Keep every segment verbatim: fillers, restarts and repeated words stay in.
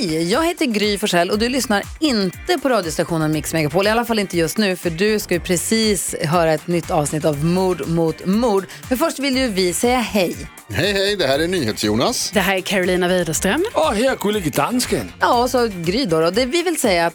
Hej, jag heter Gry Forsell och du lyssnar inte på radiostationen Mix Megapol, i alla fall inte just nu, för du ska ju precis höra ett nytt avsnitt av Mord mot Mord. Men först vill ju vi säga hej. Hej, hej, det här är NyhetsJonas. Det här är Carolina Widerström. Och här är kollega Dansken. Ja, och så Gry då, och det vi vill säga att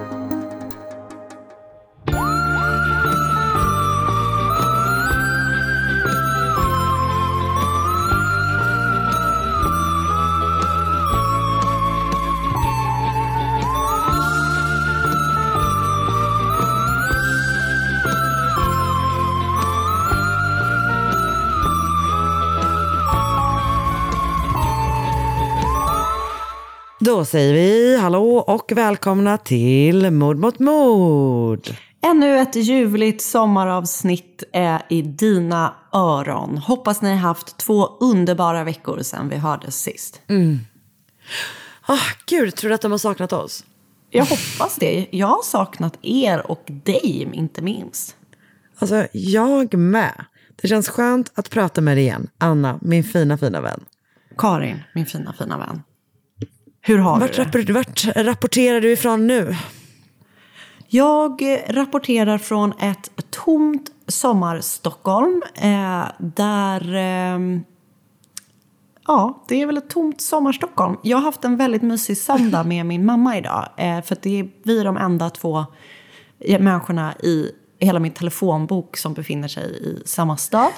Då säger vi hallå och välkomna till Mord mot mord. Ännu ett ljuvligt sommaravsnitt är i dina öron. Hoppas ni har haft två underbara veckor sedan vi hördes sist. Mm. Oh, gud, tror du att de har saknat oss? Jag hoppas det. Jag har saknat er och dig, inte minst. Alltså, jag med. Det känns skönt att prata med dig igen. Anna, min fina, fina vän. Karin, min fina, fina vän. Hur har vart, du rappor- vart rapporterar du ifrån nu? Jag rapporterar från ett tomt sommarstockholm. Eh, där... Eh, ja, det är väl ett tomt sommarstockholm. Jag har haft en väldigt mysig söndag med min mamma idag. Eh, för att det är vi de enda två människorna i hela min telefonbok som befinner sig i samma stad.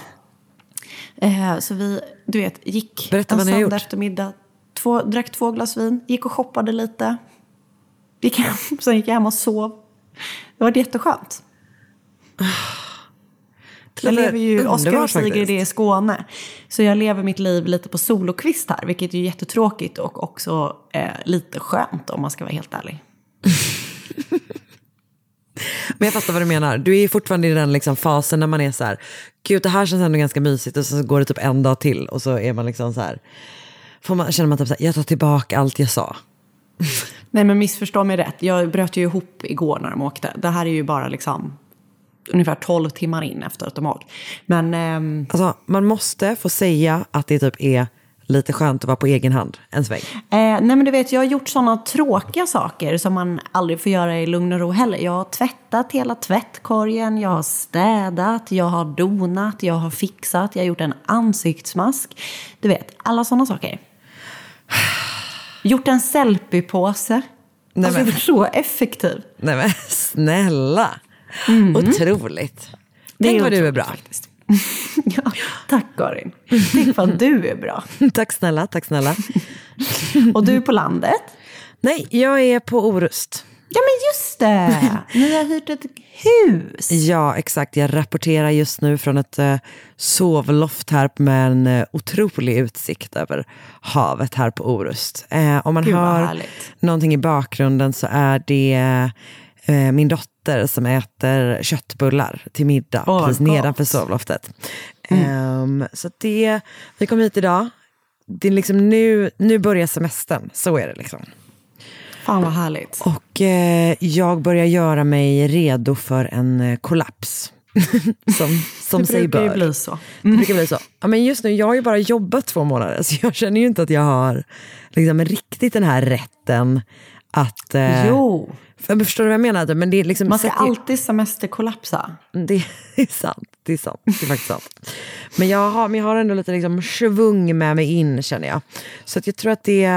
Eh, så vi, du vet, gick Berätta en vad ni söndag eftermiddag. Två, drack två glas vin, gick och shoppade lite. Gick hem, sen gick jag hem och sov. Det var jätteskönt. Det jag lever ju Oscar och Sigrid i Skåne. Så jag lever mitt liv lite på solokvist här. Vilket är jättetråkigt och också eh, lite skönt om man ska vara helt ärlig. Men jag fattar vad du menar. Du är fortfarande i den liksom fasen när man är så här. Gud, det här känns ändå ganska mysigt. Och så går det typ en dag till och så är man liksom så här. Får man, känner man typ så här, jag tar tillbaka allt jag sa. Nej, men missförstå mig rätt. Jag bröt ju ihop igår när de åkte. Det här är ju bara liksom ungefär tolv timmar in efter att de åkt. Men ehm... alltså, man måste få säga att det typ är lite skönt att vara på egen hand en sväng. Eh, nej, men du vet, jag har gjort sådana tråkiga saker som man aldrig får göra i lugn och ro heller. Jag har tvättat hela tvättkorgen, jag har städat, jag har donat, jag har fixat, jag har gjort en ansiktsmask. Du vet, alla sådana saker. Gjort en selfie-påse. Nej, alltså, det är så effektiv. Nej, men snälla. Mm. Otroligt. Det Tänk är vad otroligt, du är bra. Faktiskt. Ja, tack Karin. Tänk vad du är bra. Tack snälla, tack snälla. Och du är på landet? Nej, jag är på Orust. Ja, men just det. Ni har hyrt ett hus. Ja, exakt. Jag rapporterar just nu från ett eh, sovloft här med en eh, otrolig utsikt över havet här på Orust. Eh, om man Gud, hör härligt. Någonting i bakgrunden så är det eh, min dotter som äter köttbullar till middag oh, precis nedanför sovloftet. Mm. Eh, så det, vi kom hit idag. Det är liksom nu, nu börjar semestern, så är det liksom. Fan vad härligt. Och eh, jag börjar göra mig redo för en eh, kollaps. som som sig bör. Det blir så. Mm. Det brukar bli så. Ja, men just nu, jag har ju bara jobbat två månader. Så jag känner ju inte att jag har liksom, riktigt den här rätten att... Eh, jo. För, förstår du vad jag menar? Men det är liksom, man ska alltid semesterkollapsa. Det är sant. Det är sant. Det är faktiskt sant. Men jag har, men jag har ändå lite liksom svung med mig in, känner jag. Så att jag tror att det,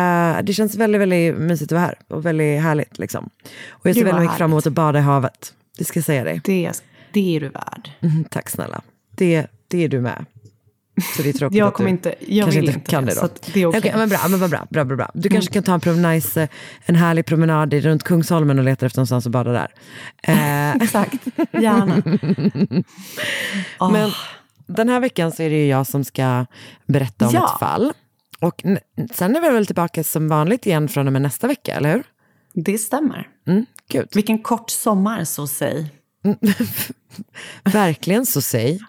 det känns väldigt, väldigt mysigt att vara här. Och väldigt härligt liksom. Och jag ser väldigt mycket fram emot att bada i havet. Det ska jag säga dig. Det, det är du värd. Mm, tack snälla. Det, det är du med. Så det är tråkigt. Jag kommer inte, jag vill inte kan det då. Så det är okej. Okay. Okay, men bra, men vad bra, bra, bra, bra. Du mm. kanske kan ta en promenad, en härlig promenad runt Kungsholmen och leta efter någonstans och bada där. Eh. Exakt. Gärna. oh. Men den här veckan så är det ju jag som ska berätta om ja. ett fall. Och sen är vi väl tillbaka som vanligt igen från och med nästa vecka, eller hur? Det stämmer. Mm, gud. Vilken kort sommar, så säg. Verkligen, så säg.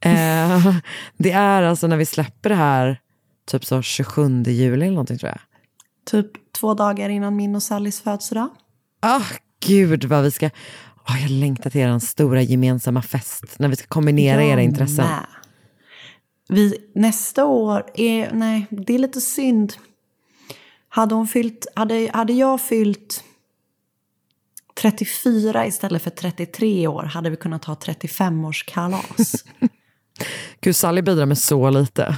Eh, det är alltså när vi släpper det här typ så tjugosjunde juli eller någonting, tror jag. Typ två dagar innan min och Sallys födelsedag. Åh, oh, gud vad vi ska... Oh, jag längtar till er stora gemensamma fest när vi ska kombinera jag era intressen. Med. Vi, nästa år är... Nej, det är lite synd. Hade hon fyllt... Hade, hade jag fyllt... trettiofyra istället för trettiotre år hade vi kunnat ha trettiofem-årskalas. Gud, Sally bidrar med så lite.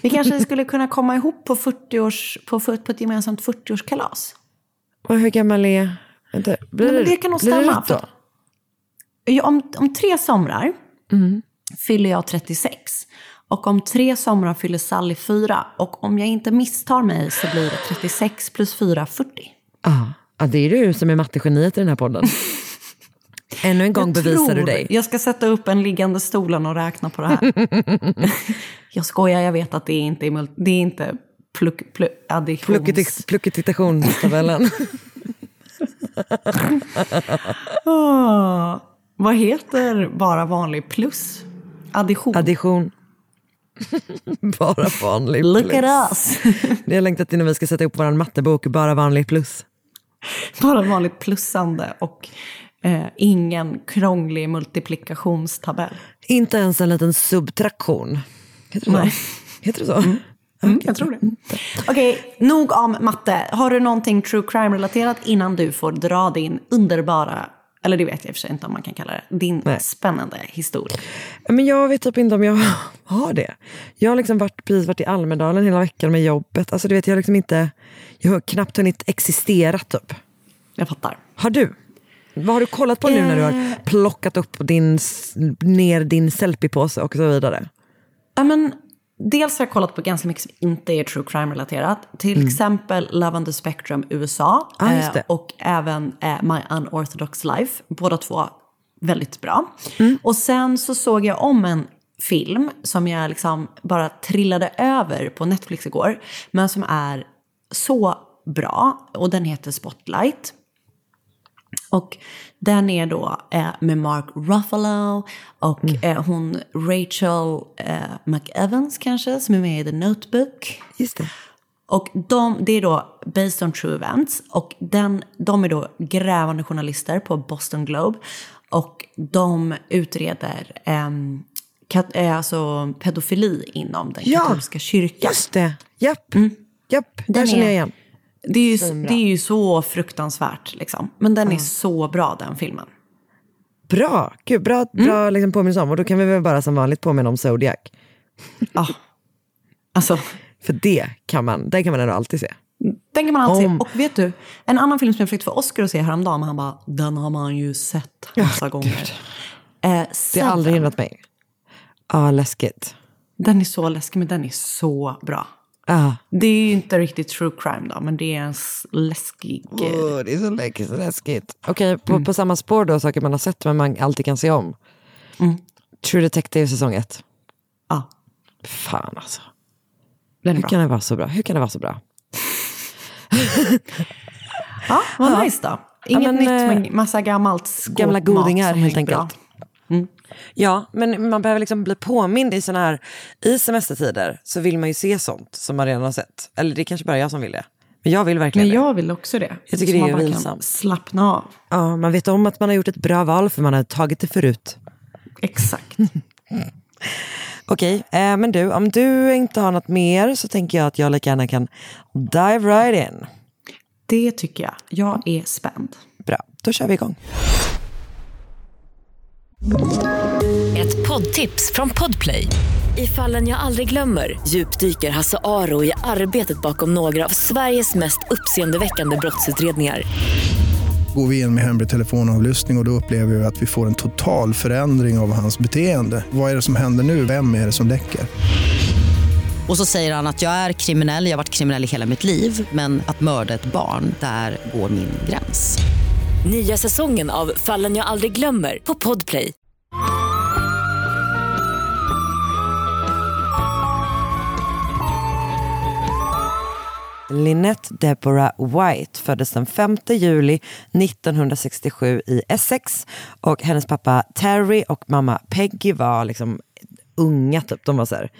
Vi kanske skulle kunna komma ihop på fyrtio års på, på ett gemensamt fyrtio-årskalas. Och hur gammal är... Vänta, blir Nej, det, det kan nog stämma. För, om, om tre somrar mm. fyller jag trettiosex. Och om tre somrar fyller Sally fyra. Och om jag inte misstar mig så blir det trettiosex plus fyra, fyrtio. Ja. Ah. Ja, det är du som är mattegeniet i den här podden. Ännu en gång jag bevisar tror, du dig. Jag ska sätta upp en liggande stolen och räkna på det här. jag skojar, jag vet att det är inte är, det är inte pluck, pluck, additions... Plucketitationstabellen. oh, vad heter bara vanlig plus? Addition. Addition. bara vanlig plus. Look at us. det har längtat innan vi ska sätta upp vår mattebok, bara vanlig plus. Bara vanligt plussande och eh, ingen krånglig multiplikationstabell. Inte ens en liten subtraktion. Heter det Nej. så? Heter det så? Mm. Mm, okay. Jag tror det. Okej, okay, nog om matte. Har du någonting true crime-relaterat innan du får dra din underbara, eller det vet jag i och för sig inte om man kan kalla det, din Nej. spännande historia? Men jag vet typ inte om jag har det. Jag har liksom varit, precis varit i Almedalen hela veckan med jobbet. Alltså du vet, jag har liksom inte... Jag har knappt hunnit existera typ. Jag fattar. Har du? Vad har du kollat på nu eh... när du har plockat upp din, ner din selfie-påse och så vidare? Ja, men dels har jag kollat på ganska mycket som inte är true crime-relaterat. Till mm. exempel Love on the Spectrum U S A. Ah, just det. Och även My Unorthodox Life. Båda två väldigt bra. Mm. Och sen så såg jag om en film som jag liksom bara trillade över på Netflix igår. Men som är så bra. Och den heter Spotlight. Och den är då eh, med Mark Ruffalo och mm. eh, hon Rachel eh, McEvans kanske, som är med i The Notebook. Just det. Och de, det är då based on true events. Och den, de är då grävande journalister på Boston Globe. Och de utreder eh, kat, eh, alltså pedofili inom den ja, katolska kyrkan. Just det, japp. Mm. Japp, den där känner jag igen. Det är, ju, det är ju så fruktansvärt liksom. Men den mm. är så bra, den filmen. Bra, gud, bra, bra mm. liksom påminnelse om. Och då kan vi väl bara som vanligt påminna om Zodiac. Ja, alltså. För det kan man, den kan man ändå alltid se. Den kan man alltid om... se. Och vet du, en annan film som jag försökte få Oscar att se häromdagen, men han bara, den har man ju sett massa oh, gånger. Eh, det har aldrig hindrat mig. Ja, ah, läskigt. Den är så läskig, men den är så bra. Ah. Det är ju inte riktigt true crime då, men det är en läskig... Oh, det är så läskigt. läskigt. Okej, okay, på, mm. på samma spår då, saker man har sett men man alltid kan se om. Mm. True Detective säsong ett. Ja. Ah. Fan alltså. Den är Hur bra. kan det vara så bra? Hur kan det vara så bra? ja, vad ja. nice då. Inget ja, men, nytt, men massa gammalt skåpmat. Gamla godingar helt enkelt. Mm. Ja, men man behöver liksom bli påmind i såna här, i semestertider så vill man ju se sånt som man redan har sett. Eller det är kanske bara jag som vill det. Men jag vill verkligen Men jag det. vill också det. Jag tycker så det är man bara kan slappna av. Ja, man vet om att man har gjort ett bra val för man har tagit det förut. Exakt. mm. Okej, eh, men du, om du inte har något mer så tänker jag att jag lika gärna kan dive right in. Det tycker jag. Jag är spänd. Bra, då kör vi igång. Ett poddtips från Podplay. I Fallen jag aldrig glömmer djupdyker Hasse Aro i arbetet bakom några av Sveriges mest uppseendeväckande brottsutredningar. går vi in med hemlig telefonavlyssning och då upplever vi att vi får en total förändring av hans beteende. Vad är det som händer nu? Vem är det som läcker? Och så säger han att jag är kriminell, jag har varit kriminell i hela mitt liv. Men att mörda ett barn, där går min gräns. Nya säsongen av Fallen jag aldrig glömmer på Podplay. Lynette Deborah White föddes den femte juli nittonhundrasextiosju i Essex, och hennes pappa Terry och mamma Peggy var liksom unga typ, de var så här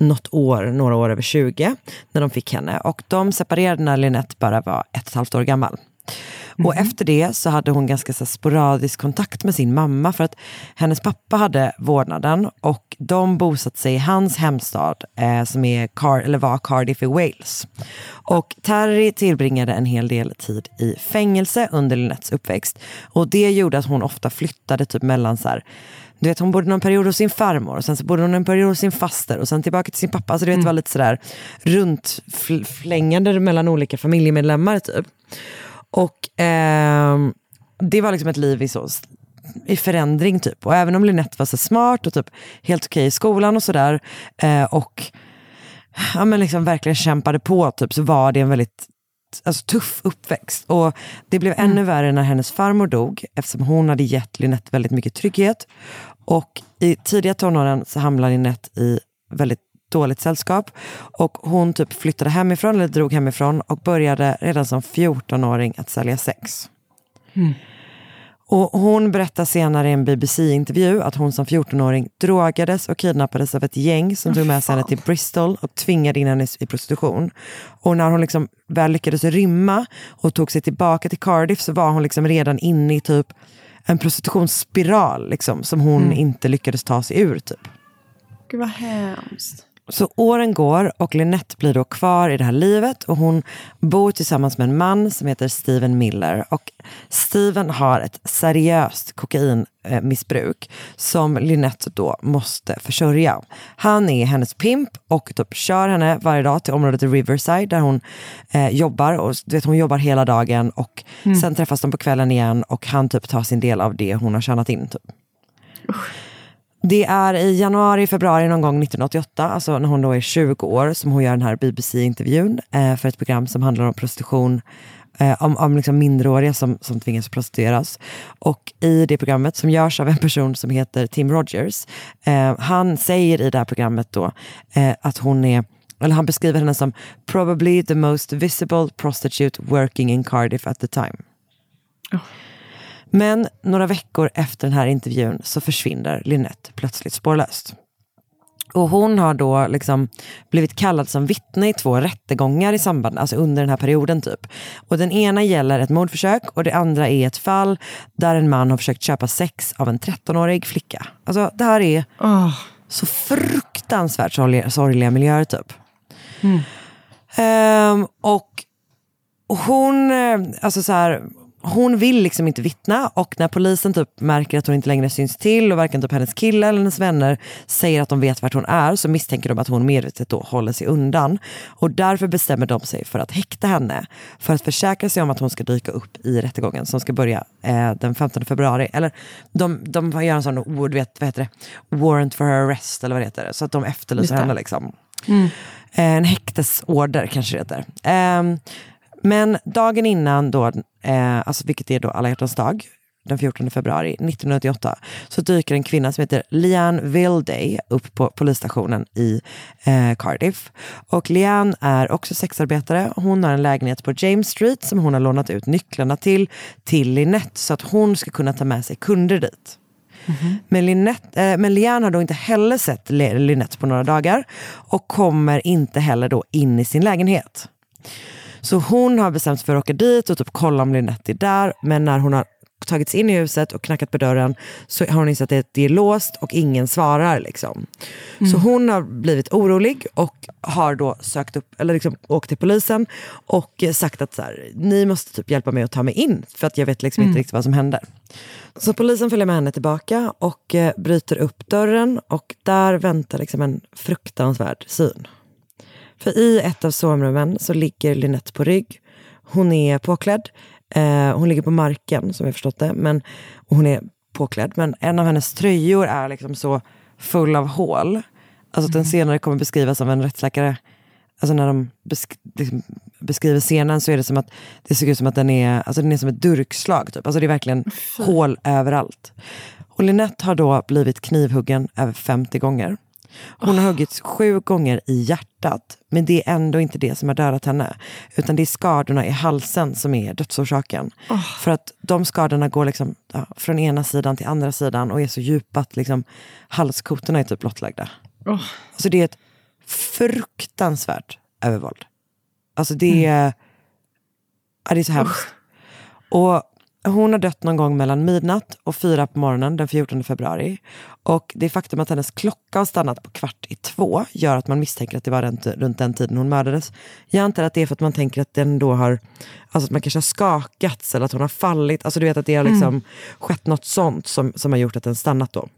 något år, några år över tjugo när de fick henne, och de separerade när Lynette bara var ett och ett halvt år gammal. Mm-hmm. Och efter det så hade hon ganska så sporadisk kontakt med sin mamma, för att hennes pappa hade vårdnaden och de bosatt sig i hans hemstad eh, som är Car- eller var Cardiff i Wales. Och Terry tillbringade en hel del tid i fängelse under Lynettes uppväxt, och det gjorde att hon ofta flyttade typ mellan så här, du vet, hon bodde någon period hos sin farmor och sen så bodde hon en period hos sin faster och sen tillbaka till sin pappa. Så det mm. var lite sådär runtflängande mellan olika familjemedlemmar typ. Och eh, det var liksom ett liv i, så, i förändring typ. Och även om Lynette var så smart och typ helt okej i skolan och sådär, eh, och ja, men liksom verkligen kämpade på typ, så var det en väldigt alltså, tuff uppväxt. Och det blev mm. ännu värre när hennes farmor dog, eftersom hon hade gett Lynette väldigt mycket trygghet. Och i tidiga tonåren så hamnade Lynette i väldigt dåligt sällskap, och hon typ flyttade hemifrån eller drog hemifrån och började redan som fjortonåring att sälja sex. Mm. Och hon berättar senare i en B B C-intervju att hon som fjortonåring drogades och kidnappades av ett gäng som tog med sig henne till Bristol och tvingade in henne i prostitution. Och när hon liksom väl lyckades rymma och tog sig tillbaka till Cardiff så var hon liksom redan inne i typ en prostitutionsspiral liksom, som hon mm. inte lyckades ta sig ur typ. Gud vad hemskt. Så åren går och Lynette blir då kvar i det här livet, och hon bor tillsammans med en man som heter Steven Miller, och Steven har ett seriöst kokainmissbruk som Lynette då måste försörja. Han är hennes pimp och typ kör henne varje dag till området Riverside där hon eh, jobbar, och du vet, hon jobbar hela dagen och mm. sen träffas de på kvällen igen och han typ tar sin del av det hon har tjänat in typ. Usch. Det är i januari, februari någon gång nittonhundraåttioåtta, alltså när hon då är tjugo år, som hon gör den här B B C-intervjun eh, för ett program som handlar om prostitution, eh, om, om liksom mindreåriga som, som tvingas prostitueras. Och i det programmet, som görs av en person som heter Tim Rogers, eh, han säger i det här programmet då eh, att hon är, eller han beskriver henne som probably the most visible prostitute working in Cardiff at the time. Oh. Men några veckor efter den här intervjun så försvinner Lynette plötsligt spårlöst. Och hon har då liksom blivit kallad som vittne i två rättegångar i samband, alltså under den här perioden typ. Och den ena gäller ett mordförsök och det andra är ett fall där en man har försökt köpa sex av en trettonårig flicka. Alltså det här är oh. så fruktansvärt sorgliga, sorgliga miljöer typ. Mm. Um, och hon, alltså så här... Hon vill liksom inte vittna, och när polisen typ märker att hon inte längre syns till och varken typ hennes kille eller hennes vänner säger att de vet vart hon är, så misstänker de att hon medvetet då håller sig undan, och därför bestämmer de sig för att häkta henne för att försäkra sig om att hon ska dyka upp i rättegången som ska börja eh, den femtonde februari, eller de, de gör en sån ord, vet, vad heter det? Warrant for her arrest eller vad heter det, så att de efterlyser henne liksom. Mm. En häktesorder kanske det heter. Ehm Men dagen innan då, eh, alltså vilket är då alla hjärtans dag, den fjortonde februari nittonhundraåttioåtta, så dyker en kvinna som heter Leanne Vilday upp på polisstationen i eh, Cardiff. Och Leanne är också sexarbetare. Hon har en lägenhet på James Street som hon har lånat ut nycklarna till, till Lynette, så att hon ska kunna ta med sig kunder dit. Mm-hmm. Men, Lynette, eh, men Leanne har då inte heller sett Lynette på några dagar och kommer inte heller då in i sin lägenhet. Så hon har bestämt sig för att åka dit och typ kolla om Lynette är där. Men när hon har tagits in i huset och knackat på dörren så har hon insett att det är låst och ingen svarar liksom. Mm. Så hon har blivit orolig och har då sökt upp, eller liksom åkt till polisen och sagt att så här, ni måste typ hjälpa mig att ta mig in för att jag vet liksom mm. inte riktigt vad som händer. Så polisen följer med henne tillbaka och eh, bryter upp dörren, och där väntar liksom en fruktansvärd syn. För i ett av sovrummen så ligger Lynette på rygg. Hon är påklädd Eh, hon ligger på marken, som jag förstått det, men, och hon är påklädd. Men en av hennes tröjor är liksom så full av hål. Alltså att den senare kommer beskrivas av en rättsläkare. Alltså när de besk- liksom beskriver scenen så är det som att det ser ut som att den är, alltså den är som ett durkslag typ. Alltså det är verkligen Fy. hål överallt. Och Lynette har då blivit knivhuggen över femtio gånger. Hon har huggits sju gånger i hjärtat, men det är ändå inte det som har dödat henne, utan det är skadorna i halsen som är dödsorsaken. Oh. För att de skadorna går liksom, ja, från ena sidan till andra sidan och är så djupa att liksom halskotorna är typ blottlagda. Oh. Så det är ett fruktansvärt övervåld. Alltså det är, mm. ja, det är så hemskt. Oh. Och hon har dött någon gång mellan midnatt och fyra på morgonen den fjortonde februari. Och det faktum att hennes klocka har stannat på kvart i två gör att man misstänker att det var den t- runt den tiden hon mördades. Jag antar att det är för att man tänker att den då har, alltså att man kanske har skakats eller att hon har fallit. Alltså du vet att det har liksom mm. skett något sånt som, som har gjort att den stannat då.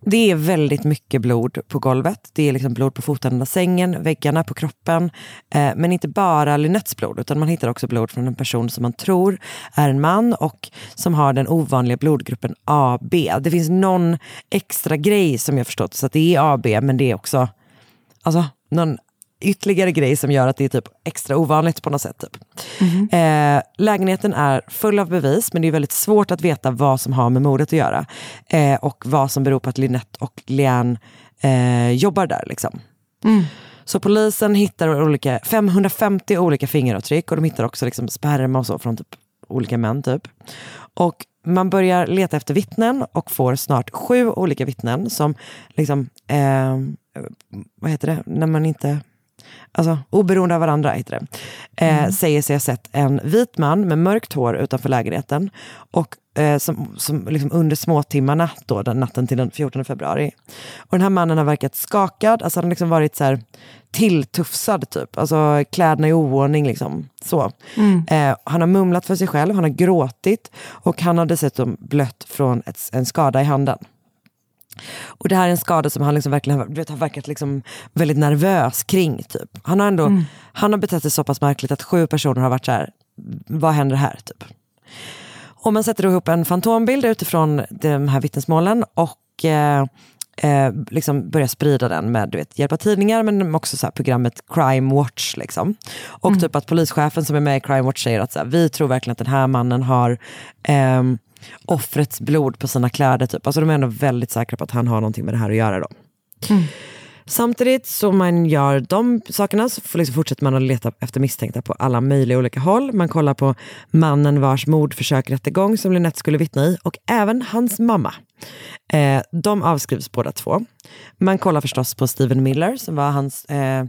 Det är väldigt mycket blod på golvet. Det är liksom blod på foten av sängen, väggarna, på kroppen. Eh, men inte bara Lynettes blod, utan man hittar också blod från en person som man tror är en man och som har den ovanliga blodgruppen A B. Det finns någon extra grej som jag förstått, så att det är A B, men det är också alltså någon ytterligare grej som gör att det är typ extra ovanligt på något sätt. Typ. Mm. Eh, lägenheten är full av bevis, men det är väldigt svårt att veta vad som har med mordet att göra. Eh, och vad som beror på att Lynette och Leanne eh, jobbar där. Liksom. Mm. Så polisen hittar olika, femhundrafemtio olika fingeravtryck, och de hittar också liksom sperma och så från typ olika män. Typ. Och man börjar leta efter vittnen och får snart sju olika vittnen som liksom, eh, vad heter det, när man inte... Alltså, oberoende av varandra heter det. Eh, mm. Säger sig ha sett en vit man med mörkt hår utanför lägenheten och eh, som, som liksom under småtimmarna då, den natten till den fjortonde februari. Och den här mannen har verkat skakad, alltså han har liksom varit så här tilltufsad typ, alltså kläderna i oordning liksom, så. Mm. Eh, han har mumlat för sig själv, han har gråtit och han har dessutom blött från ett, en skada i handen. Och det här är en skada som han liksom verkligen, vet, har verkat liksom väldigt nervös kring typ. Han har ändå mm. han har betett sig så pass märkligt att sju personer har varit så här, vad händer här typ. Och man sätter ihop en fantombild utifrån de här vittnesmålen och eh, eh, liksom börjar sprida den med, du vet, hjälp av tidningar, men också så här programmet Crime Watch liksom. Och mm. typ att polischefen som är med i Crime Watch säger att så här, vi tror verkligen att den här mannen har eh, offrets blod på sina kläder typ. Alltså de är ändå väldigt säkra på att han har någonting med det här att göra då. Mm. Samtidigt som man gör de sakerna så liksom fortsätter man att leta efter misstänkta på alla möjliga olika håll. Man kollar på mannen vars mordförsök rättegång som Lynette skulle vittna i, och även hans mamma. Eh, de avskrivs båda två. Man kollar förstås på Steven Miller som var hans eh,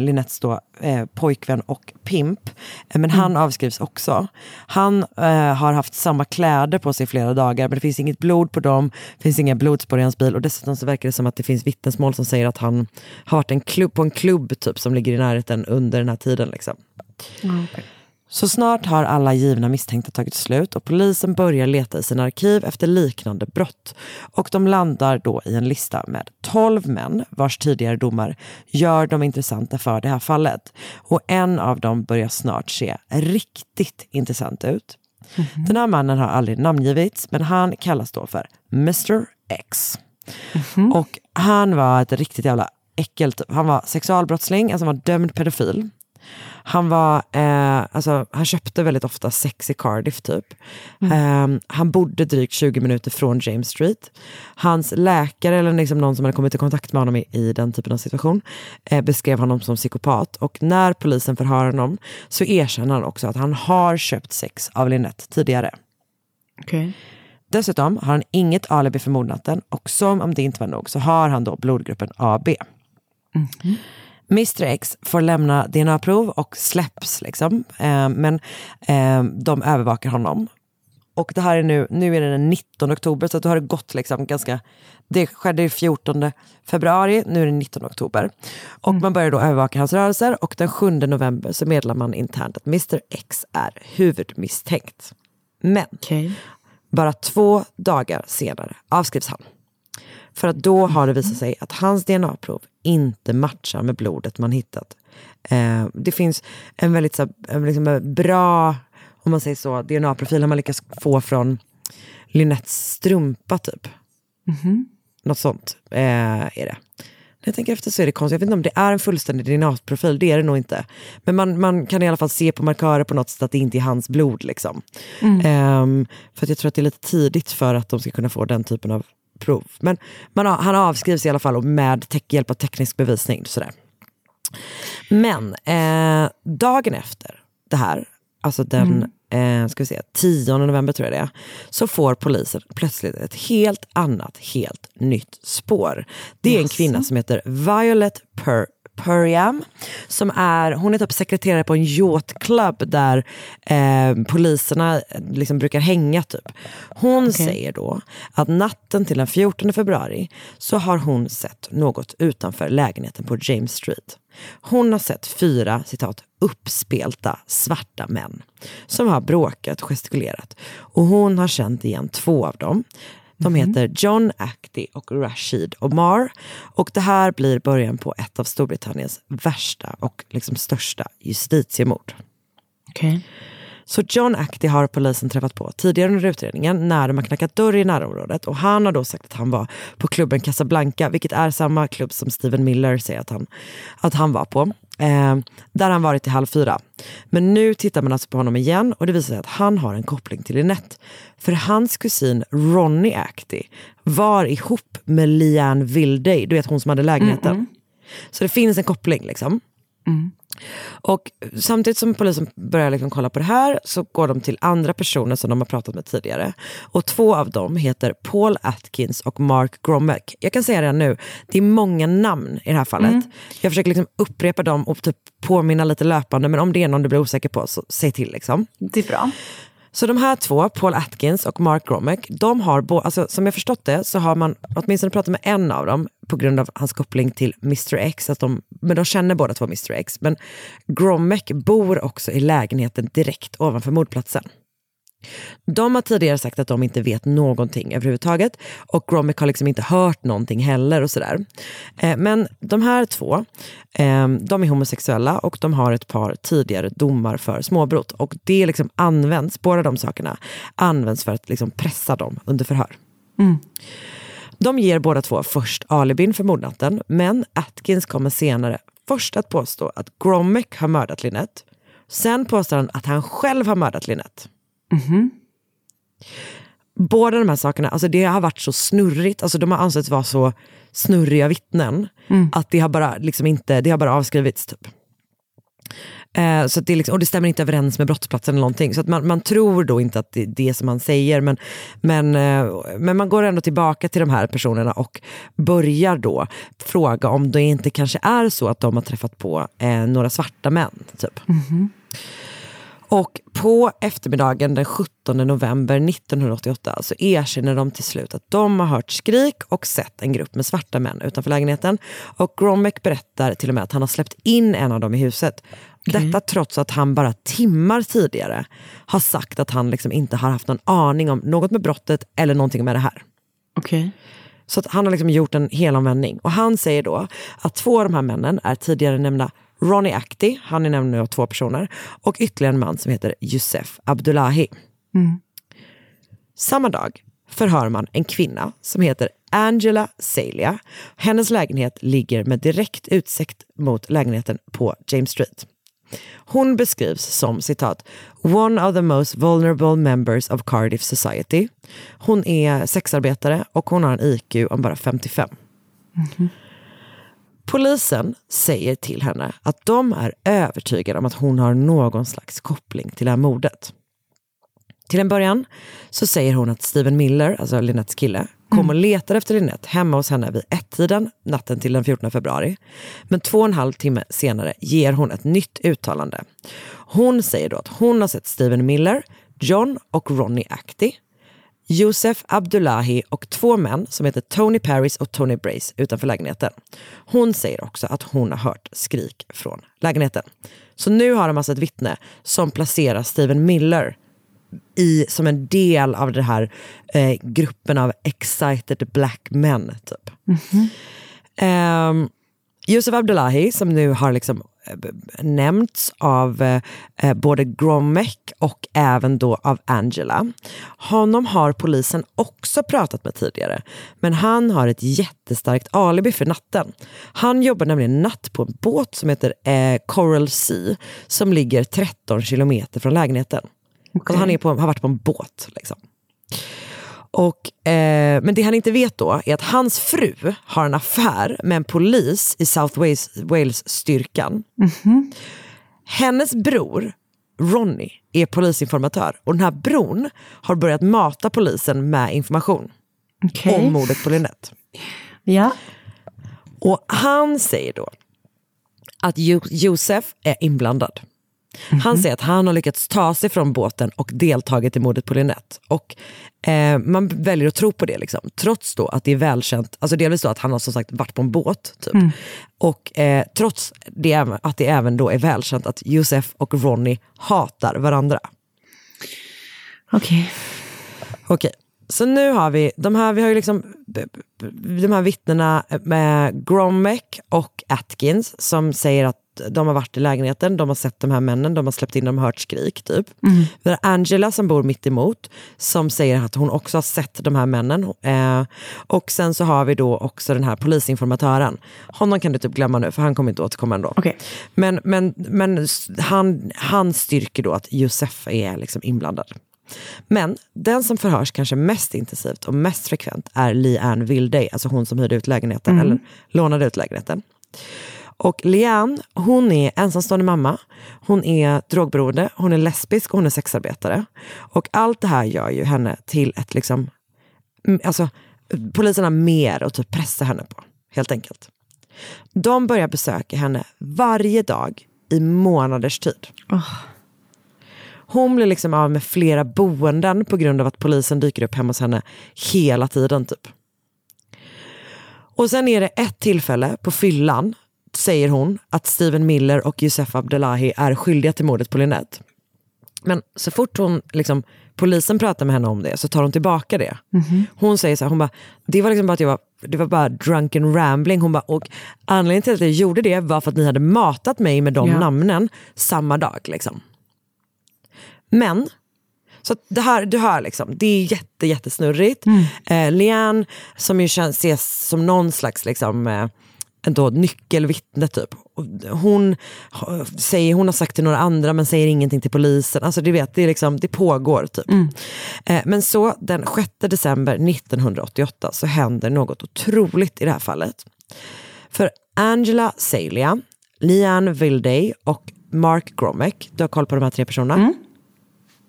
Lynettes då, eh, pojkvän och pimp, men mm. han avskrivs också. Han eh, har haft samma kläder på sig flera dagar, men det finns inget blod på dem, det finns inga blodspår i hans bil, och dessutom så verkar det som att det finns vittnesmål som säger att han har varit en klubb, på en klubb typ, som ligger i närheten under den här tiden liksom. Mm, okay. Så snart har alla givna misstänkta tagit slut och polisen börjar leta i sina arkiv efter liknande brott. Och de landar då i en lista med tolv män vars tidigare domar gör dem intressanta för det här fallet. Och en av dem börjar snart se riktigt intressant ut. Mm-hmm. Den här mannen har aldrig namngivits, men han kallas då för mister X. Mm-hmm. Och han var ett riktigt jävla äckelt... Han var sexualbrottsling, alltså han var dömd pedofil. Han var, eh, alltså han köpte väldigt ofta sex i Cardiff typ. Mm. Eh, han bodde drygt tjugo minuter från James Street. Hans läkare eller liksom någon som hade kommit i kontakt med honom i, i den typen av situation eh, beskrev honom som psykopat, och när polisen förhör honom så erkänner han också att han har köpt sex av Lynette tidigare. Okej. Okay. Dessutom har han inget alibi för mordnatten, och som om det inte var nog så har han då blodgruppen A B. Mm. mister X får lämna D N A-prov och släpps liksom. Eh, men eh, de övervakar honom. Och det här är nu, nu är det den nittonde oktober, så att det har gått liksom ganska, det skedde den fjortonde februari, nu är det nittonde oktober. Och mm. man börjar då övervaka hans rörelser, och den sjunde november så meddelar man internt att mister X är huvudmisstänkt. Men okay. bara två dagar senare avskrivs han. För att då har det visat sig att hans D N A-prov inte matchar med blodet man hittat. Eh, det finns en väldigt så, en, liksom en bra, om man säger så, D N A-profil har man lyckats få från Lynettes strumpa typ. Mm-hmm. Något sånt eh, är det. När jag tänker efter så är det konstigt. Jag vet inte om det är en fullständig D N A-profil. Det är det nog inte. Men man, man kan i alla fall se på markörer på något sätt att det inte är hans blod. Liksom. Mm. Ehm, för att jag tror att det är lite tidigt för att de ska kunna få den typen av prov. Men man har, han avskrivs i alla fall med te- hjälp av teknisk bevisning. Sådär. Men eh, dagen efter det här, alltså den mm. eh, ska vi se, tionde november tror jag det är, så får polisen plötsligt ett helt annat, helt nytt spår. Det är yes. en kvinna som heter Violet per- Puriam som är, hon är typ sekreterare på en yacht-klubb där eh, poliserna liksom brukar hänga typ. Hon okay. säger då att natten till den fjortonde februari så har hon sett något utanför lägenheten på James Street. Hon har sett fyra, citat, uppspelta svarta män som har bråkat och gestikulerat. Och hon har känt igen två av dem. De heter John Actie och Rashid Omar. Och det här blir början på ett av Storbritanniens värsta och liksom största justitiemord. Okej. Okay. Så John Actie har polisen träffat på tidigare under utredningen när de har knackat dörr i närområdet. Och han har då sagt att han var på klubben Casablanca, vilket är samma klubb som Steven Miller säger att han, att han var på. Eh, där han varit till halv fyra. Men nu tittar man alltså på honom igen och det visar sig att han har en koppling till Lynette. För hans kusin Ronnie Actie var ihop med Leanne Vilday, du vet hon som hade lägenheten. Mm-mm. Så det finns en koppling liksom. Mm. Och samtidigt som polisen börjar liksom kolla på det här så går de till andra personer som de har pratat med tidigare. Och två av dem heter Paul Atkins och Mark Gromek. Jag kan säga det nu, det är många namn i det här fallet. Mm. Jag försöker liksom upprepa dem och typ påminna lite löpande, men om det är någon du blir osäker på så säg till liksom. Det är bra. Så de här två, Paul Atkins och Mark Gromek, de har bo- alltså, som jag förstått det så har man åtminstone pratat med en av dem på grund av hans koppling till mister X. Att de, men de känner båda två mister X. Men Gromek bor också i lägenheten direkt ovanför mordplatsen. De har tidigare sagt att de inte vet någonting överhuvudtaget och Gromek har liksom inte hört någonting heller och sådär. Men de här två, de är homosexuella och de har ett par tidigare domar för småbrott och det liksom används, båda de sakerna används för att liksom pressa dem under förhör. Mm. De ger båda två först alibin för mordnatten, men Atkins kommer senare först att påstå att Gromek har mördat Lynette, sen påstår han att han själv har mördat Lynette. Mm-hmm. Båda de här sakerna, alltså det har varit så snurrigt, alltså de har ansetts vara så snurriga vittnen mm. att det har bara liksom inte, det har bara avskrivits typ. Eh, så att det liksom, och det stämmer inte överens med brottsplatsen eller någonting, så att man, man tror då inte att det är det som man säger, men, men, eh, men man går ändå tillbaka till de här personerna och börjar då fråga om det inte kanske är så att de har träffat på eh, några svarta män typ. Mm-hmm. Och på eftermiddagen den sjuttonde november nittonhundraåttioåtta så erkänner de till slut att de har hört skrik och sett en grupp med svarta män utanför lägenheten. Och Gromek berättar till och med att han har släppt in en av dem i huset. Okay. Detta trots att han bara timmar tidigare har sagt att han liksom inte har haft någon aning om något med brottet eller någonting med det här. Okej. Okay. Så att han har liksom gjort en helomvändning. Och han säger då att två av de här männen är tidigare nämnda Ronnie Actie, han är nämligen två personer, och ytterligare en man som heter Yusef Abdullahi. Mm. Samma dag förhör man en kvinna som heter Angela Psaila. Hennes lägenhet ligger med direkt utsikt mot lägenheten på James Street. Hon beskrivs som, citat, one of the most vulnerable members of Cardiff society. Hon är sexarbetare och hon har en I Q om bara femtiofem. Mm-hmm. Polisen säger till henne att de är övertygade om att hon har någon slags koppling till det här mordet. Till en början så säger hon att Steven Miller, alltså Lynettes kille, kom mm. och letade efter Lynette hemma hos henne vid ett-tiden natten till den fjortonde februari. Men två och en halv timme senare ger hon ett nytt uttalande. Hon säger då att hon har sett Steven Miller, John och Ronnie Actie, Yusef Abdullahi och två män som heter Tony Paris och Tony Brace utanför lägenheten. Hon säger också att hon har hört skrik från lägenheten. Så nu har de alltså ett vittne som placerar Steven Miller i, som en del av den här eh, gruppen av excited black men typ. Mm-hmm. Eh, Yusef Abdullahi, som nu har liksom eh, nämnts av eh, både Gromek och även då av Angela. Honom har polisen också pratat med tidigare, men han har ett jättestarkt alibi för natten. Han jobbar nämligen natt på en båt som heter eh, Coral Sea, som ligger tretton kilometer från lägenheten. Okay. Han är på, har varit på en båt liksom. Och, eh, men det han inte vet då är att hans fru har en affär med en polis i South Wales, Wales-styrkan. Mm-hmm. Hennes bror Ronnie är polisinformatör, och den här bron har börjat mata polisen med information okay. om mordet på Lynette. Ja. Och han säger då att jo- Josef är inblandad. Mm-hmm. Han säger att han har lyckats ta sig från båten och deltagit i mordet på Lynette. Och eh, man väljer att tro på det liksom. Trots då att det är välkänt, alltså delvis då att han har som sagt varit på en båt typ. Mm. Och eh, trots det, att det även då är välkänt att Yusef och Ronnie hatar varandra. Okej. Okay. Okej. Okay. Så nu har vi de här, vi har ju liksom de här vittnena med Gromek och Atkins som säger att de har varit i lägenheten, de har sett de här männen, de har släppt in dem, hört skrik typ. Mm. Det är Angela som bor mitt emot som säger att hon också har sett de här männen. Eh, och sen så har vi då också den här polisinformatören. Honom kan du typ glömma nu, för han kommer inte återkomma ändå. Okay. Men, men, men han, han styrker då att Josef är liksom inblandad. Men den som förhörs kanske mest intensivt och mest frekvent är Leanne Vilday, alltså hon som hyrde ut lägenheten mm. eller lånade ut lägenheten. Och Leanne, hon är ensamstående mamma, hon är drogberoende, hon är lesbisk och hon är sexarbetare. Och allt det här gör ju henne till ett liksom, alltså polisen har mer och typ pressar henne på, helt enkelt. De börjar besöka henne varje dag i månaders tid. Oh. Hon blir liksom av med flera boenden på grund av att polisen dyker upp hemma hos henne hela tiden typ. Och sen är det ett tillfälle på fyllan, säger hon att Steven Miller och Yusef Abdullahi är skyldiga till mordet på Lynette. Men så fort hon liksom, polisen pratar med henne om det, så tar hon tillbaka det. Mm-hmm. Hon säger så här, hon bara, det var liksom bara att jag var, det var bara drunken rambling. Hon bara, och anledningen till att jag gjorde det var för att ni hade matat mig med de yeah. namnen samma dag liksom. Men så det här, du hör liksom, det är jätte, jättesnurrigt. Mm. Eh, Leanne som ju känns, ses som någon slags liksom eh, ändå nyckelvittne typ. Hon säger, hon har sagt till några andra men säger ingenting till polisen. Alltså du vet, det är liksom, det pågår typ. Mm. Eh, men så den sjätte december nittonhundraåttioåtta så händer något otroligt i det här fallet. För Angela Psaila, Leanne Vilday och Mark Gromek, du har koll på de här tre personerna. Mm.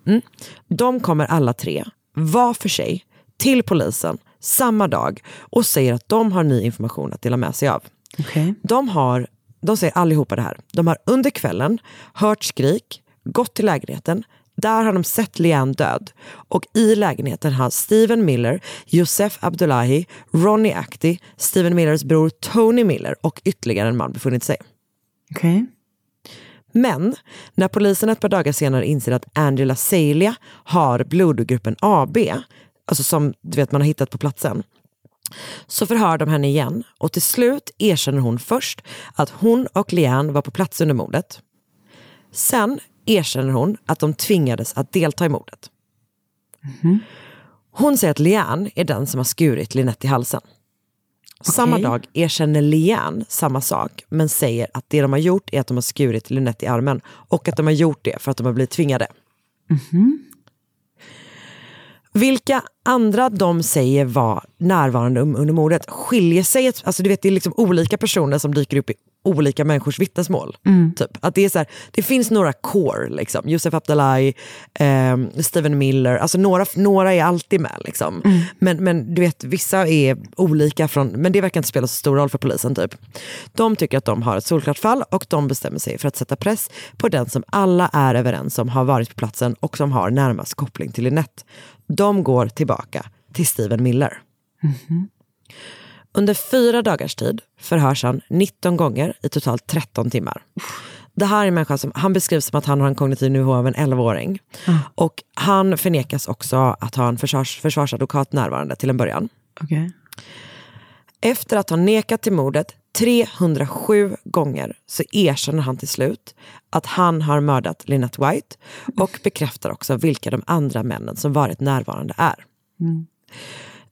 Mm. De kommer alla tre var för sig till polisen samma dag och säger att de har ny information att dela med sig av. Okay. De har, de säger allihopa det här. De har under kvällen hört skrik, gått till lägenheten. Där har de sett Leanne död. Och i lägenheten har Steven Miller, Yusef Abdullahi, Ronnie Actie, Steven Millers bror Tony Miller och ytterligare en man befunnit sig. Okej. Okay. Men när polisen ett par dagar senare inser att Angela Psaila har blodgruppen A B, alltså som du vet man har hittat på platsen, så förhör de henne igen. Och till slut erkänner hon först att hon och Leanne var på plats under mordet. Sen erkänner hon att de tvingades att delta i mordet. Mm-hmm. Hon säger att Leanne är den som har skurit Lynette i halsen. Okay. Samma dag erkänner Leanne samma sak, men säger att det de har gjort är att de har skurit Lynette i armen och att de har gjort det för att de har blivit tvingade. Mm-hmm. Vilka andra de säger var närvarande under mordet skiljer sig, alltså du vet, det är liksom olika personer som dyker upp i olika människors vittnesmål. Mm. Typ. Att det är så här, det finns några core liksom. Yusef Abdullahi, eh, Steven Miller, alltså några, några är alltid med liksom. Mm. Men, men du vet, vissa är olika från, men det verkar inte spela så stor roll för polisen typ. De tycker att de har ett solklart fall och de bestämmer sig för att sätta press på den som alla är överens om har varit på platsen och som har närmast koppling till Lynette. De går tillbaka till Steven Miller. Mm-hmm. Under fyra dagars tid förhörs han nitton gånger i totalt tretton timmar. Det här är en människa som, han beskrivs som att han har en kognitiv nivå av en elvaåring. Mm. Och han förnekas också att ha en försvars, försvarsadvokat närvarande till en början. Okej. Okay. Efter att ha nekat till mordet trehundrasju gånger så erkänner han till slut att han har mördat Lynette White och bekräftar också vilka de andra männen som varit närvarande är. Mm.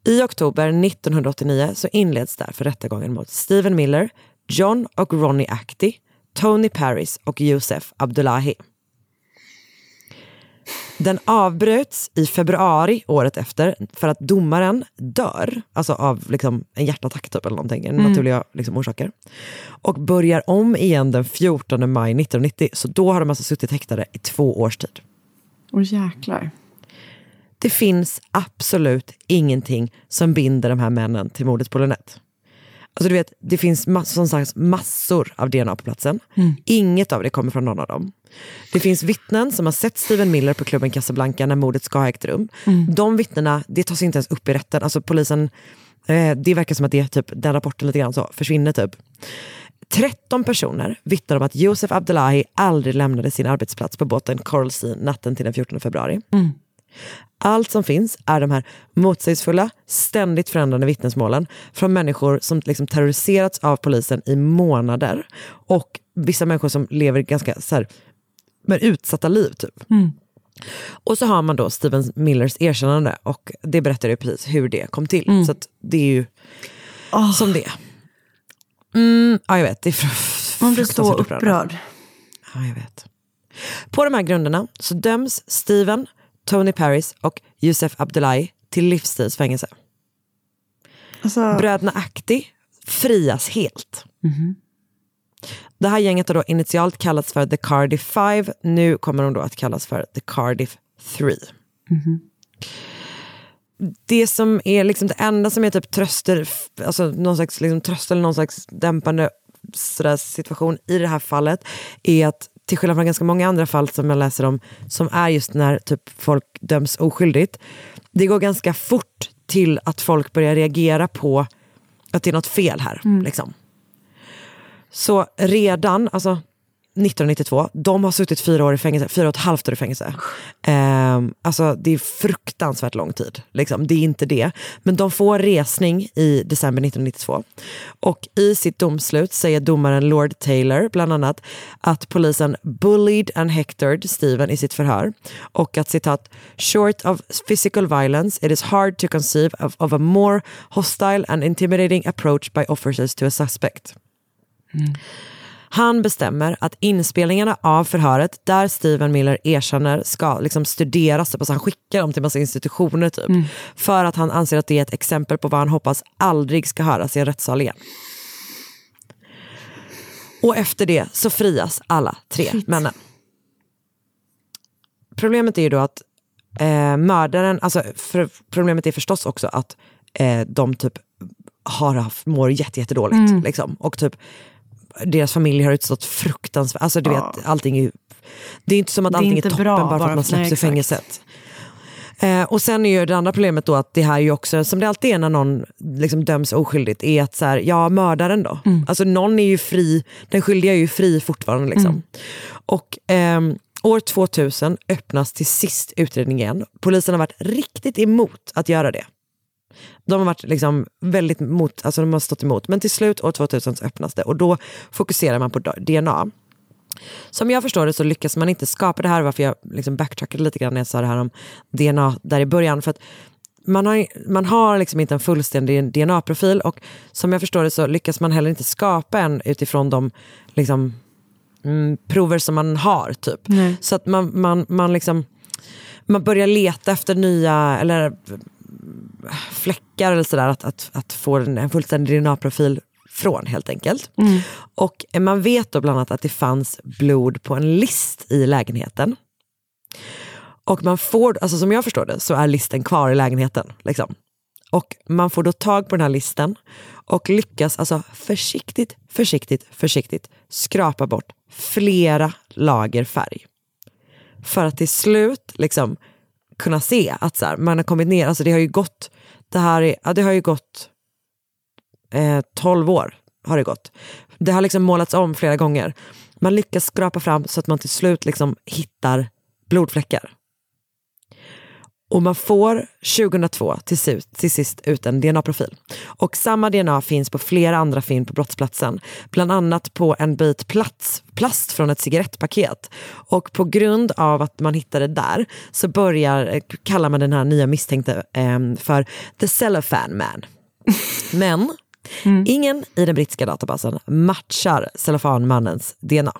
I oktober nittonhundraåttionio så inleds därför rättegången mot Steven Miller, John och Ronnie Actie, Tony Paris och Yusef Abdullahi. Den avbröts i februari året efter för att domaren dör, alltså av liksom en hjärtattack typ eller någonting, mm. naturliga liksom orsaker. Och börjar om igen den fjortonde maj nittonhundranittio, så då har de alltså suttit häktade i två års tid. Åh jäklar. Det finns absolut ingenting som binder de här männen till mordet på Lynette. Alltså du vet, det finns mass- som sagt, massor av D N A på platsen. Mm. Inget av det kommer från någon av dem. Det finns vittnen som har sett Steven Miller på klubben Casablanca när mordet ska ha ägt rum. Mm. De vittnena, det tas inte ens upp i rätten. Alltså polisen, eh, det verkar som att det, typ, den rapporten lite grann så försvinner typ. tretton personer vittnar om att Yusef Abdullahi aldrig lämnade sin arbetsplats på båten Coral Sea natten till den fjortonde februari. Mm. Allt som finns är de här motsägelsefulla, ständigt förändrande vittnesmålen från människor som liksom terroriserats av polisen i månader och vissa människor som lever ganska så här, med utsatta liv typ. Mm. Och så har man då Steven Millers erkännande och det berättar ju precis hur det kom till. Mm. Så att det är ju oh. som det. Mm, ja, jag vet. Det är fr- man blir så upprörd. Ja, jag vet. På de här grunderna så döms Steven, Tony Paris och Yusef Abdullahi till livstidsfängelse. Alltså... Bröderna Actie frias helt. Mm-hmm. Det här gänget har då initialt kallats för The Cardiff Five. Nu kommer de då att kallas för The Cardiff Three. Mm-hmm. Det som är liksom det enda som är typ tröster, alltså någon slags liksom tröst eller någon slags dämpande situation i det här fallet är att till skillnad från ganska många andra fall som jag läser om som är just när typ folk döms oskyldigt, det går ganska fort till att folk börjar reagera på att det är något fel här. Mm. Liksom. Så redan alltså, nittonhundranittiotvå, de har suttit fyra år i fängelse, fyra och ett halvt år i fängelse. Um, alltså det är fruktansvärt lång tid. Liksom. Det är inte det. Men de får resning i december nittonhundranittiotvå. Och i sitt domslut säger domaren Lord Taylor bland annat att polisen bullied and hectored Steven i sitt förhör. Och att citat, short of physical violence it is hard to conceive of, of a more hostile and intimidating approach by officers to a suspect. Mm. Han bestämmer att inspelningarna av förhöret där Steven Miller erkänner ska liksom studeras. Typ, alltså han skickar dem till massa institutioner typ, mm. för att han anser att det är ett exempel på vad han hoppas aldrig ska höras i en rättssal igen. Och efter det så frias alla tre Shit. männen. Problemet är ju då att eh, mördaren, alltså för, problemet är förstås också att eh, de typ har haft, mår jätte, jätte dåligt, mm. liksom, och typ deras familj har utstått fruktansvärt, alltså du ja. vet, allting är, det är inte som att allting är, är toppen bra, bara för att man släpps i fängelset. Eh, och sen är ju det andra problemet då att det här är ju också, som det alltid är när någon liksom döms oskyldigt, är att så här, ja, mördaren då. Mm. Alltså någon är ju fri, den skyldiga är ju fri fortfarande liksom. Mm. Och ehm, år tvåtusen öppnas till sist utredningen. Polisen har varit riktigt emot att göra det. De har varit liksom väldigt mot, alltså de har stått emot, men till slut år tvåtusen öppnas det och då fokuserar man på D N A. Som jag förstår det så lyckas man inte skapa det här, varför jag liksom backtrackade lite grann när jag sa det här om D N A där i början, för att man har, man har liksom inte en fullständig D N A-profil och som jag förstår det så lyckas man heller inte skapa en utifrån de liksom mm, prover som man har typ. Nej. Så att man, man, man liksom man börjar leta efter nya eller fläckar eller sådär att, att, att få en fullständig D N A-profil från helt enkelt. Mm. Och man vet då bland annat att det fanns blod på en list i lägenheten. Och man får, alltså som jag förstår det, så är listen kvar i lägenheten liksom. Och man får då tag på den här listen och lyckas alltså försiktigt, försiktigt, försiktigt skrapa bort flera lager färg. För att till slut liksom kunna se att så här, man har kommit ner, alltså det har ju gått det här är, ja, det har ju gått eh, tolv år har det gått. Det har liksom målats om flera gånger Man lyckas skrapa fram så att man till slut liksom hittar blodfläckar. Och man får tjugohundratvå till sist, till sist ut en D N A-profil. Och samma D N A finns på flera andra fynd på brottsplatsen. Bland annat på en bit plats, plast från ett cigarettpaket. Och på grund av att man hittade det där så börjar, kallar man den här nya misstänkta eh, för The Cellophane Man. Men mm. ingen i den brittiska databasen matchar Cellophane-mannens D N A.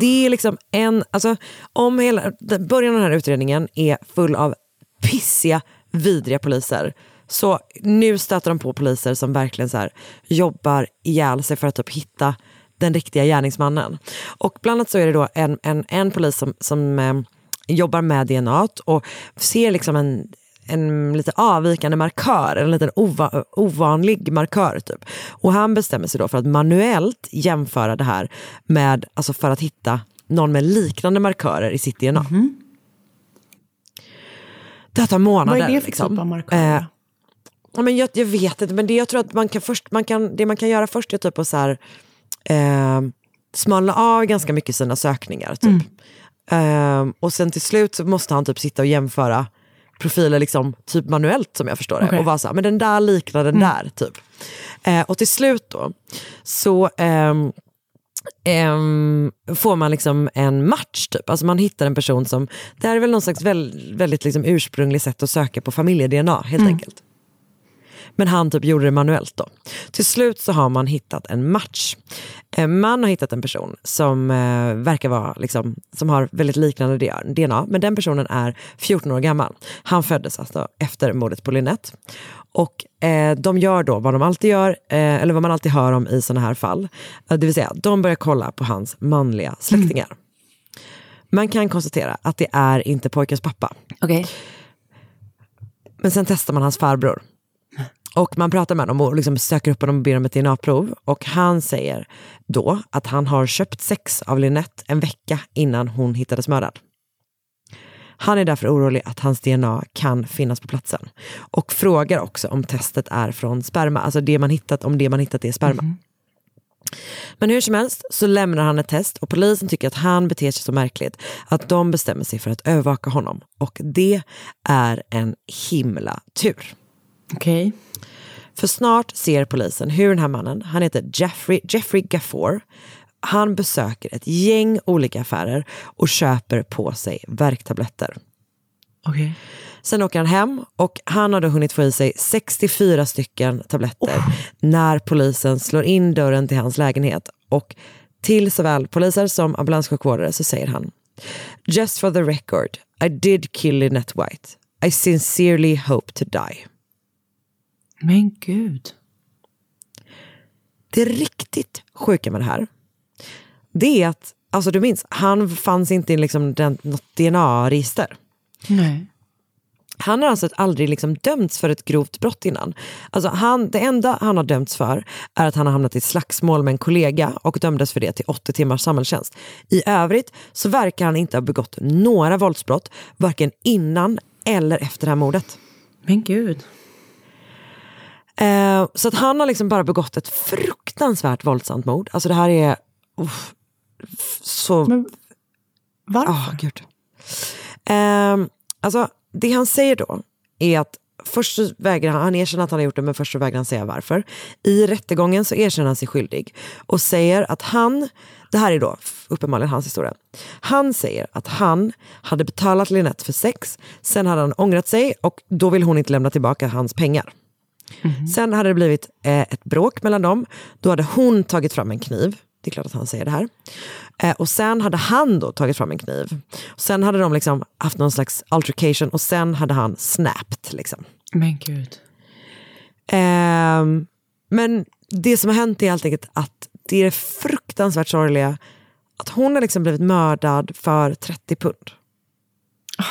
Det är liksom en, alltså om hela början av den här utredningen är full av pissiga, vidriga poliser, så nu stöter de på poliser som verkligen så här jobbar ihjäl sig för att typ hitta den riktiga gärningsmannen. Och bland annat så är det då en, en, en polis som, som eh, jobbar med D N A och ser liksom en en lite avvikande markör, en liten ova, ovanlig markör typ. Och han bestämmer sig då för att manuellt jämföra det här med, alltså för att hitta någon med liknande markörer i sitt D N A. Mm-hmm. Det tar månader. Vad är det för liksom typ av markörer? Eh, ja, men jag, jag vet inte, men det jag tror att man kan först, man kan, det man kan göra först är typ att så här, eh, smalna av ganska mycket sina sökningar typ. Mm. Eh, och sen till slut så måste han typ sitta och jämföra profiler liksom typ manuellt, som jag förstår det. Okay. Och var så här, men den där liknar den mm. där typ. Eh, och till slut då så ehm, ehm, får man liksom en match typ. Alltså man hittar en person som, det här är väl någon slags väl, väldigt liksom ursprunglig sätt att söka på familjedna helt mm. enkelt. Men han typ gjorde det manuellt då. Till slut så har man hittat en match. Man har hittat en person som eh, verkar vara liksom, som har väldigt liknande D N A. Men den personen är fjorton år gammal. Han föddes alltså efter mordet på Lynette. Och eh, de gör då vad de alltid gör, eh, eller vad man alltid hör om i såna här fall. Det vill säga, de börjar kolla på hans manliga släktingar. Mm. Man kan konstatera att det är inte pojkens pappa. Okay. Men sen testar man hans farbror. Och man pratar med dem och liksom söker upp honom och ber om ett D N A-prov. Och han säger då att han har köpt sex av Lynette en vecka innan hon hittades mördad. Han är därför orolig att hans D N A kan finnas på platsen. Och frågar också om testet är från sperma. Alltså det man hittat, om det man hittat är sperma. Mm. Men hur som helst så lämnar han ett test. Och polisen tycker att han beter sig så märkligt att de bestämmer sig för att övervaka honom. Och det är en himla tur. Okej. Okay. För snart ser polisen hur den här mannen, han heter Jeffrey, Jeffrey Gafoor, han besöker ett gäng olika affärer och köper på sig värktabletter. Okay. Sen åker han hem och han har då hunnit få i sig sextiofyra stycken tabletter oh. när polisen slår in dörren till hans lägenhet. Och till såväl poliser som ambulanssjukvårdare så säger han: "Just for the record, I did kill Lynette White. I sincerely hope to die." Men gud. Det riktigt sjuka med det här, det är att, alltså du minns, han fanns inte i liksom den, något D N A-register. Nej. Han har alltså aldrig liksom dömts för ett grovt brott innan. Alltså han, det enda han har dömts för är att han har hamnat i ett slagsmål med en kollega och dömdes för det till åttio timmars samhällstjänst. I övrigt så verkar han inte ha begått några våldsbrott, varken innan eller efter det här mordet. Men gud. Eh, så att han har liksom bara begått ett fruktansvärt våldsamt mord. Alltså det här är oh, f- så. Men varför? Oh, gud. Eh, alltså det han säger då är att först så vägrar han, han erkänner att han har gjort det, men först så vägrar han säga varför. I rättegången så erkänner han sig skyldig och säger att han, det här är då uppenbarligen hans historia, han säger att han hade betalat Lynette för sex, sen hade han ångrat sig och då vill hon inte lämna tillbaka hans pengar. Mm-hmm. Sen hade det blivit eh, ett bråk mellan dem, då hade hon tagit fram en kniv. Det är klart att han säger det här. Eh, och sen hade han då tagit fram en kniv. Sen hade de liksom haft någon slags altercation. Och sen hade han snapped liksom. Men gud. Eh, men det som har hänt är helt enkelt att det är fruktansvärt sorgliga att hon har liksom blivit mördad för trettio pund. Oh.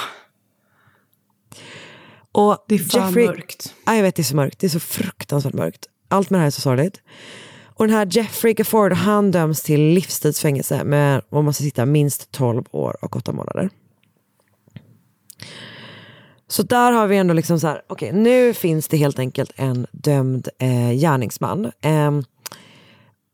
Och det är fan Jeffrey, mörkt. Ja, jag vet, det är så mörkt. Det är så fruktansvärt mörkt. Allt med det här är så sorgligt. Och den här Jeffrey Gafoor, han döms till livstidsfängelse, men man måste sitta minst tolv år och åtta månader. Så där har vi ändå liksom så här, okej, okay, nu finns det helt enkelt en dömd eh, gärningsman. Eh,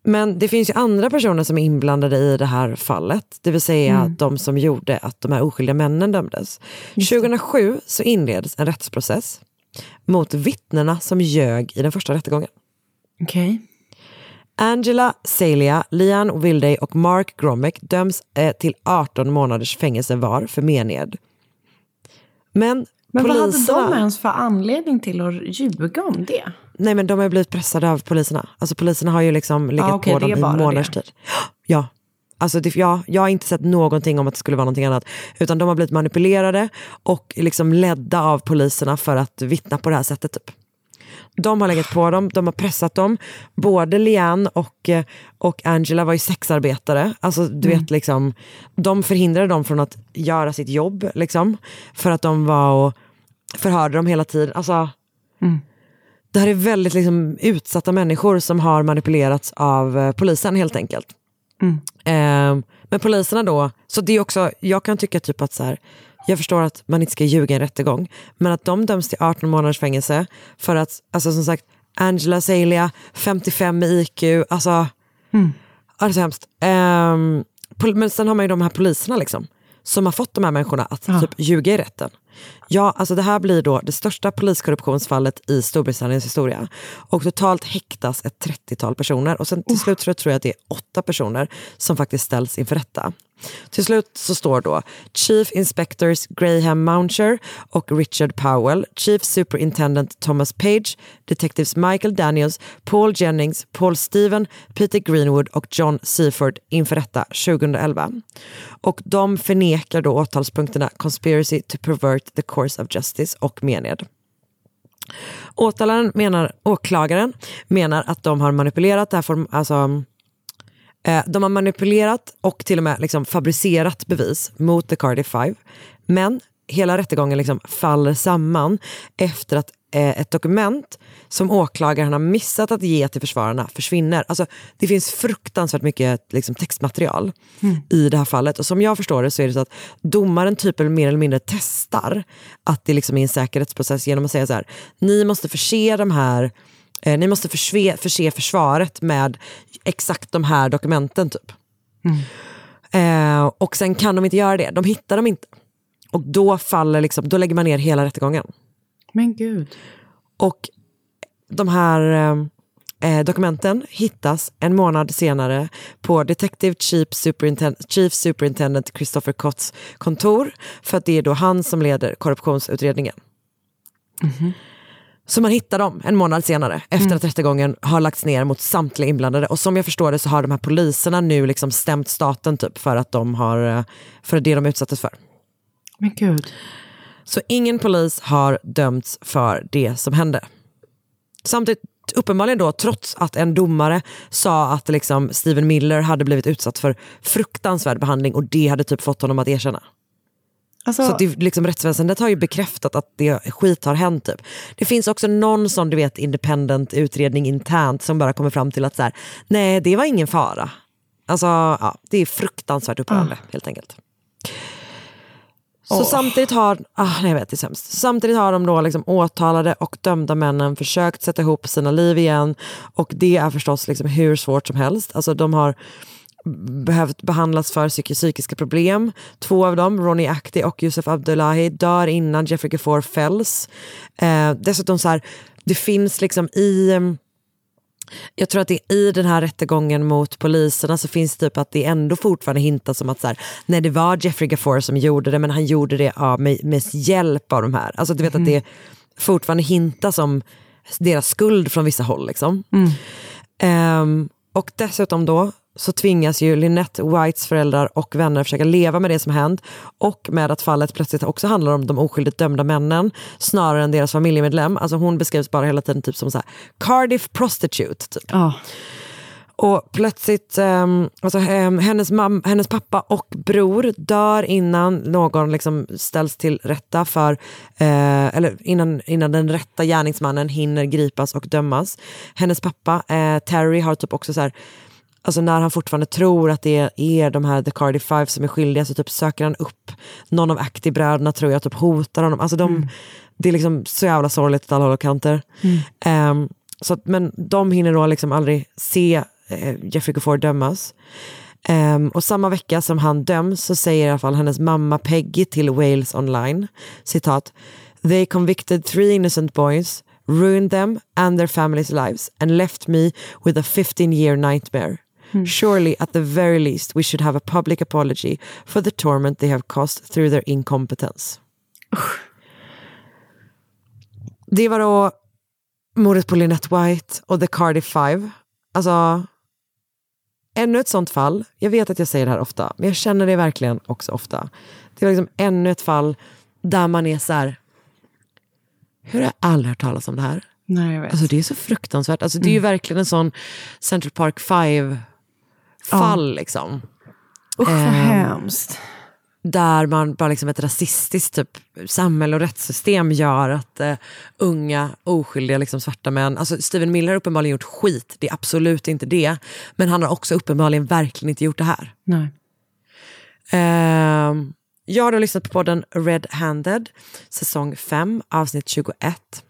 men det finns ju andra personer som är inblandade i det här fallet. Det vill säga mm. de som gjorde att de här oskyldiga männen dömdes. tjugohundrasju så inleddes en rättsprocess mot vittnena som ljög i den första rättegången. Okej. Okay. Angela Psaila, Leanne Vilday och Mark Gromek döms eh, till arton månaders fängelse var för mened. Men, men poliserna, vad hade de ens för anledning till att ljuga om det? Nej, men de har ju blivit pressade av poliserna. Alltså poliserna har ju liksom legat ah, okay, på dem i månaders tid. Ja, alltså det, ja, jag har inte sett någonting om att det skulle vara någonting annat. Utan de har blivit manipulerade och liksom ledda av poliserna för att vittna på det här sättet typ. De har legat på dem, de har pressat dem. Både Leanne och, och Angela var ju sexarbetare. Alltså du mm. vet liksom, de förhindrade dem från att göra sitt jobb liksom, för att de var och förhörde dem hela tiden. Alltså mm. det här är väldigt liksom utsatta människor som har manipulerats av polisen helt enkelt. Mm. Eh, men poliserna då, så det är också, jag kan tycka typ att så här, jag förstår att man inte ska ljuga i en rättegång, men att de döms till arton månaders fängelse för att, alltså som sagt, Angela Psaila, femtiofem med I Q, alltså mm. ja, det är så hemskt. Um, pol- men sen har man ju de här poliserna liksom, som har fått de här människorna att ja. typ ljuga i rätten. Ja, alltså det här blir då det största poliskorruptionsfallet i Storbritanniens historia. Och totalt häktas ett trettiotal personer. Och sen till oh. slut tror jag att det är åtta personer som faktiskt ställs inför rätta. Till slut så står då Chief Inspectors Graham Mouncher och Richard Powell, Chief Superintendent Thomas Page, Detectives Michael Daniels, Paul Jennings, Paul Steven, Peter Greenwood och John Seaford inför rätta tjugoelva. Och de förnekar då åtalspunkterna conspiracy to pervert the course of justice och mened. Åtalaren menar, åklagaren menar att de har manipulerat det här form, alltså eh, de har manipulerat och till och med liksom fabricerat bevis mot The Cardiff Five, men hela rättegången liksom faller samman efter att eh, ett dokument som åklagaren har missat att ge till försvararna försvinner. Alltså det finns fruktansvärt mycket liksom textmaterial mm. i det här fallet, och som jag förstår det så är det så att domaren typ mer eller mindre testar att det liksom är en säkerhetsprocess genom att säga så här: ni måste förse de här eh, ni måste förse, förse försvaret med exakt de här dokumenten typ. Mm. Eh, och sen kan de inte göra det, de hittar dem inte. Och då faller liksom, då lägger man ner hela rättegången. Men gud. Och de här eh, dokumenten hittas en månad senare på Detective Chief Superintendent, Chief Superintendent Christopher Cotts kontor, för att det är då han som leder korruptionsutredningen. Mm-hmm. Så man hittar dem en månad senare efter mm. att rättegången har lagts ner mot samtliga inblandade. Och som jag förstår det så har de här poliserna nu liksom stämt staten typ för att de har, för det de utsattes för. Men gud. Så ingen polis har dömts för det som hände. Samtidigt uppenbarligen då, trots att en domare sa att liksom Steven Miller hade blivit utsatt för fruktansvärd behandling och det hade typ fått honom att erkänna. Alltså, så det, liksom, rättsväsendet har ju bekräftat att det skit har hänt typ. Det finns också någon som du vet independent utredning internt som bara kommer fram till att så här, nej det var ingen fara. Alltså ja, det är fruktansvärt upprörande mm. helt enkelt. Så oh. samtidigt har ah, nej, jag vet, det är sämst. Samtidigt har de då liksom åtalade och dömda männen försökt sätta ihop sina liv igen, och det är förstås liksom hur svårt som helst. Alltså de har behövt behandlas för psykiska problem. Två av dem, Ronnie Actie och Yusef Abdullahi, dör innan Jeffrey Gafoor fälls. Eh, dessutom så här, det finns liksom i... Jag tror att det i den här rättegången mot poliserna så finns typ att det ändå fortfarande hintas som att så här, nej, det var Jeffrey Gafoor som gjorde det, men han gjorde det ja, med, med hjälp av de här. Alltså du vet mm. att det fortfarande hintas om deras skuld från vissa håll liksom. Mm. Um, och dessutom då så tvingas ju Lynette Whites föräldrar och vänner försöka leva med det som hänt och med att fallet plötsligt också handlar om de oskyldigt dömda männen snarare än deras familjemedlem. Alltså hon beskrivs bara hela tiden typ som så här Cardiff prostitute typ. Oh. Och plötsligt um, alltså, um, hennes, mam- hennes pappa och bror dör innan någon liksom ställs till rätta för uh, eller innan, innan den rätta gärningsmannen hinner gripas och dömas. Hennes pappa uh, Terry har typ också så här, alltså när han fortfarande tror att det är de här The Cardiff Five som är skyldiga så typ söker han upp någon av Actie-bröderna, tror jag, typ hotar honom. Alltså de, mm. det är liksom så jävla sorgligt åt alla håll och kanter. Mm. Um, så att, men de hinner då liksom aldrig se eh, Jeffrey Gafoor dömas. Um, och samma vecka som han döms så säger i alla fall hennes mamma Peggy till Wales Online, citat: "They convicted three innocent boys, ruined them and their families' lives and left me with a fifteen-year nightmare. Mm. Surely, at the very least, we should have a public apology for the torment they have caused through their incompetence." Usch. Det var då mordet på Lynette White och The Cardiff Five. Alltså, ännu ett sånt fall. Jag vet att jag säger det här ofta, men jag känner det verkligen också ofta. Det var liksom ännu ett fall där man är så här, hur har jag aldrig hört talas om det här? Nej, jag vet. Alltså det är så fruktansvärt. Alltså det är ju mm. verkligen en sån Central Park Five-fall, ja. Liksom. Usch, vad um, hemskt. Där man bara liksom ett rasistiskt typ samhälle och rättssystem gör att uh, unga, oskyldiga liksom svarta män... Alltså Steven Miller har uppenbarligen gjort skit. Det är absolut inte det. Men han har också uppenbarligen verkligen inte gjort det här. Nej. Ehm... Um, Jag har då lyssnat på podden Red-Handed, säsong fem, avsnitt tjugoett.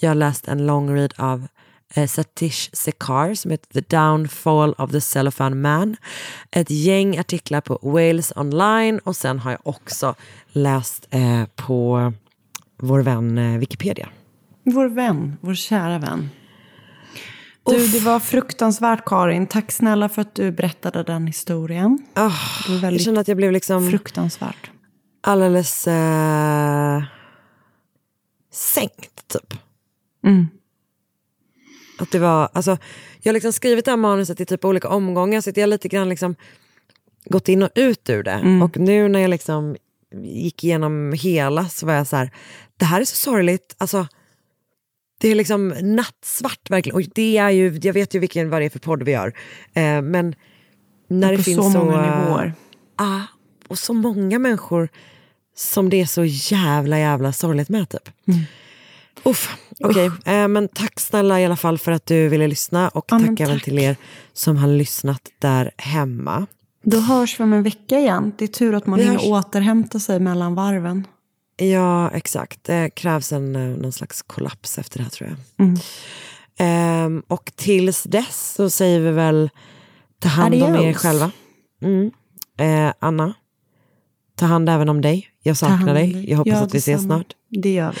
Jag har läst en long read av eh, Satish Sekar som heter The Downfall of the Cellophane Man. Ett gäng artiklar på Wales Online, och sen har jag också läst eh, på vår vän eh, Wikipedia. Vår vän, vår kära vän. Du, det var fruktansvärt, Karin. Tack snälla för att du berättade den historien. Oh, det var väldigt, jag kände att jag blev liksom fruktansvärt. Alldeles eh, sänkt typ. Mm. Att det var, alltså jag har liksom skrivit det här manuset i typ olika omgångar, så att jag lite grann liksom gått in och ut ur det. Mm. Och nu när jag liksom gick igenom hela så var jag så här, det här är så sorgligt, alltså. Det är liksom nattsvart verkligen. Och det är ju, jag vet ju vilken, vad det är för podd vi gör. Eh, men när det finns så... många nivåer. Ja, ah, och så många människor som det är så jävla, jävla sorgligt med typ. Mm. Uff, okej. Okay. Eh, men tack snälla i alla fall för att du ville lyssna. Och ja, tack, tack även till er som har lyssnat där hemma. Då hörs vi om en vecka igen. Det är tur att man hinner hörs... återhämta sig mellan varven. Ja, exakt. Det krävs en, någon slags kollaps efter det här, tror jag. Mm. Ehm, och tills dess så säger vi väl, ta hand Adios. om er själva. Mm. Ehm, Anna, ta hand även om dig. Jag saknar dig. Jag hoppas ja, att vi ses samma. snart. Det gör vi.